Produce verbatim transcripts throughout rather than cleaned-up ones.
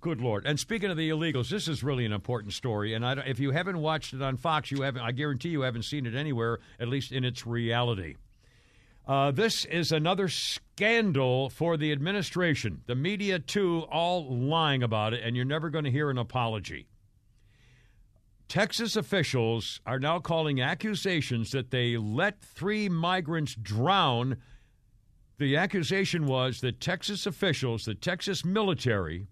Good Lord. And speaking of the illegals, this is really an important story. And I don't, if you haven't watched it on Fox, you haven't. I guarantee you haven't seen it anywhere, at least in its reality. Uh, this is another scandal for the administration. The media, too, all lying about it, and you're never going to hear an apology. Texas officials are now calling accusations that they let three migrants drown. The accusation was that Texas officials, the Texas military,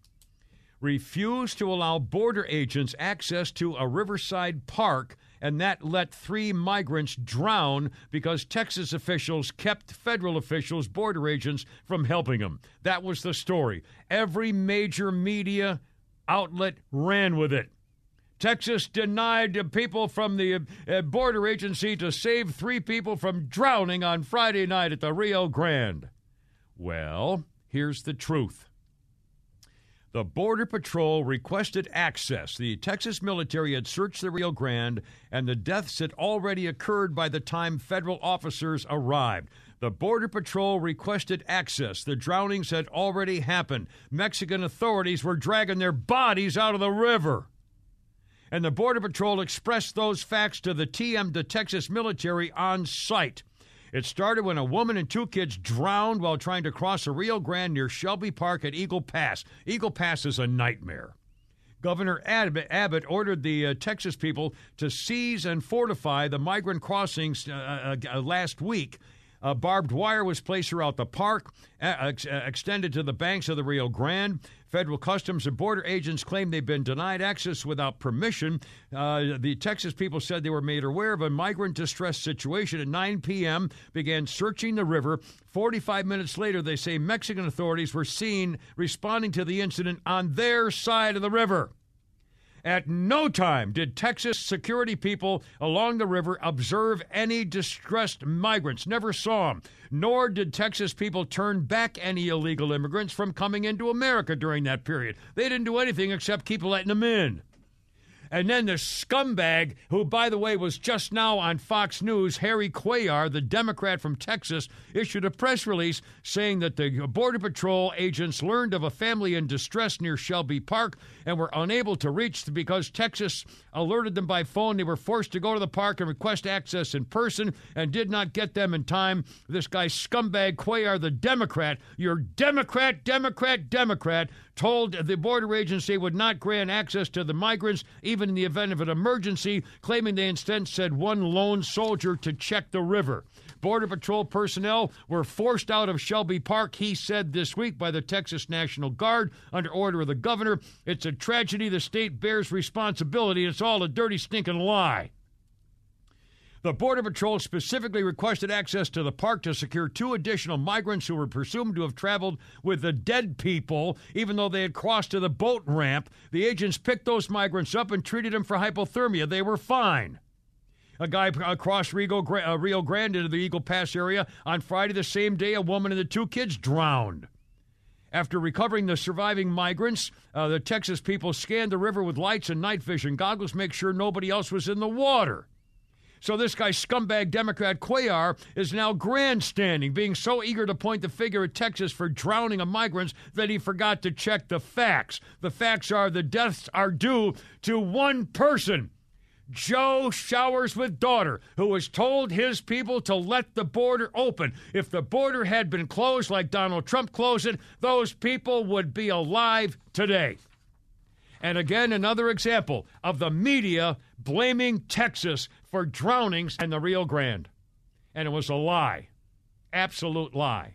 refused to allow border agents access to a riverside park, and that let three migrants drown because Texas officials kept federal officials, border agents, from helping them. That was the story. Every major media outlet ran with it. Texas denied people from the uh, border agency to save three people from drowning on Friday night at the Rio Grande. Well, here's the truth. The Border Patrol requested access. The Texas military had searched the Rio Grande, and the deaths had already occurred by the time federal officers arrived. The Border Patrol requested access. The drownings had already happened. Mexican authorities were dragging their bodies out of the river. And the Border Patrol expressed those facts to the T M, the Texas military, on site. It started when a woman and two kids drowned while trying to cross a Rio Grande near Shelby Park at Eagle Pass. Eagle Pass is a nightmare. Governor Abbott ordered the uh, Texas people to seize and fortify the migrant crossings uh, uh, last week. Uh, barbed wire was placed throughout the park, uh, ex- uh, extended to the banks of the Rio Grande. Federal Customs and Border agents claim they've been denied access without permission. Uh, the Texas people said they were made aware of a migrant distress situation at nine p.m., began searching the river. forty-five minutes later, they say Mexican authorities were seen responding to the incident on their side of the river. At no time did Texas security people along the river observe any distressed migrants, never saw them, nor did Texas people turn back any illegal immigrants from coming into America during that period. They didn't do anything except keep letting them in. And then the scumbag, who, by the way, was just now on Fox News, Harry Cuellar, the Democrat from Texas, issued a press release saying that the Border Patrol agents learned of a family in distress near Shelby Park and were unable to reach because Texas alerted them by phone. They were forced to go to the park and request access in person and did not get them in time. This guy, scumbag Cuellar, the Democrat, your Democrat, Democrat, Democrat, told the border agency would not grant access to the migrants, even in the event of an emergency, claiming they instead said one lone soldier to check the river. Border Patrol personnel were forced out of Shelby Park, he said this week, by the Texas National Guard under order of the governor. It's a tragedy. The state bears responsibility. It's all a dirty, stinking lie. The Border Patrol specifically requested access to the park to secure two additional migrants who were presumed to have traveled with the dead people, even though they had crossed to the boat ramp. The agents picked those migrants up and treated them for hypothermia. They were fine. A guy crossed Rio Grande into the Eagle Pass area on Friday. The same day, a woman and the two kids drowned. After recovering the surviving migrants, uh, the Texas people scanned the river with lights and night vision goggles to make sure nobody else was in the water. So this guy, scumbag Democrat Cuellar, is now grandstanding, being so eager to point the finger at Texas for drowning of migrants that he forgot to check the facts. The facts are the deaths are due to one person, Joe Showers with daughter, who was told his people to let the border open. If the border had been closed like Donald Trump closed it, those people would be alive today. And again, another example of the media blaming Texas for drownings in the Rio Grande. And it was a lie. Absolute lie.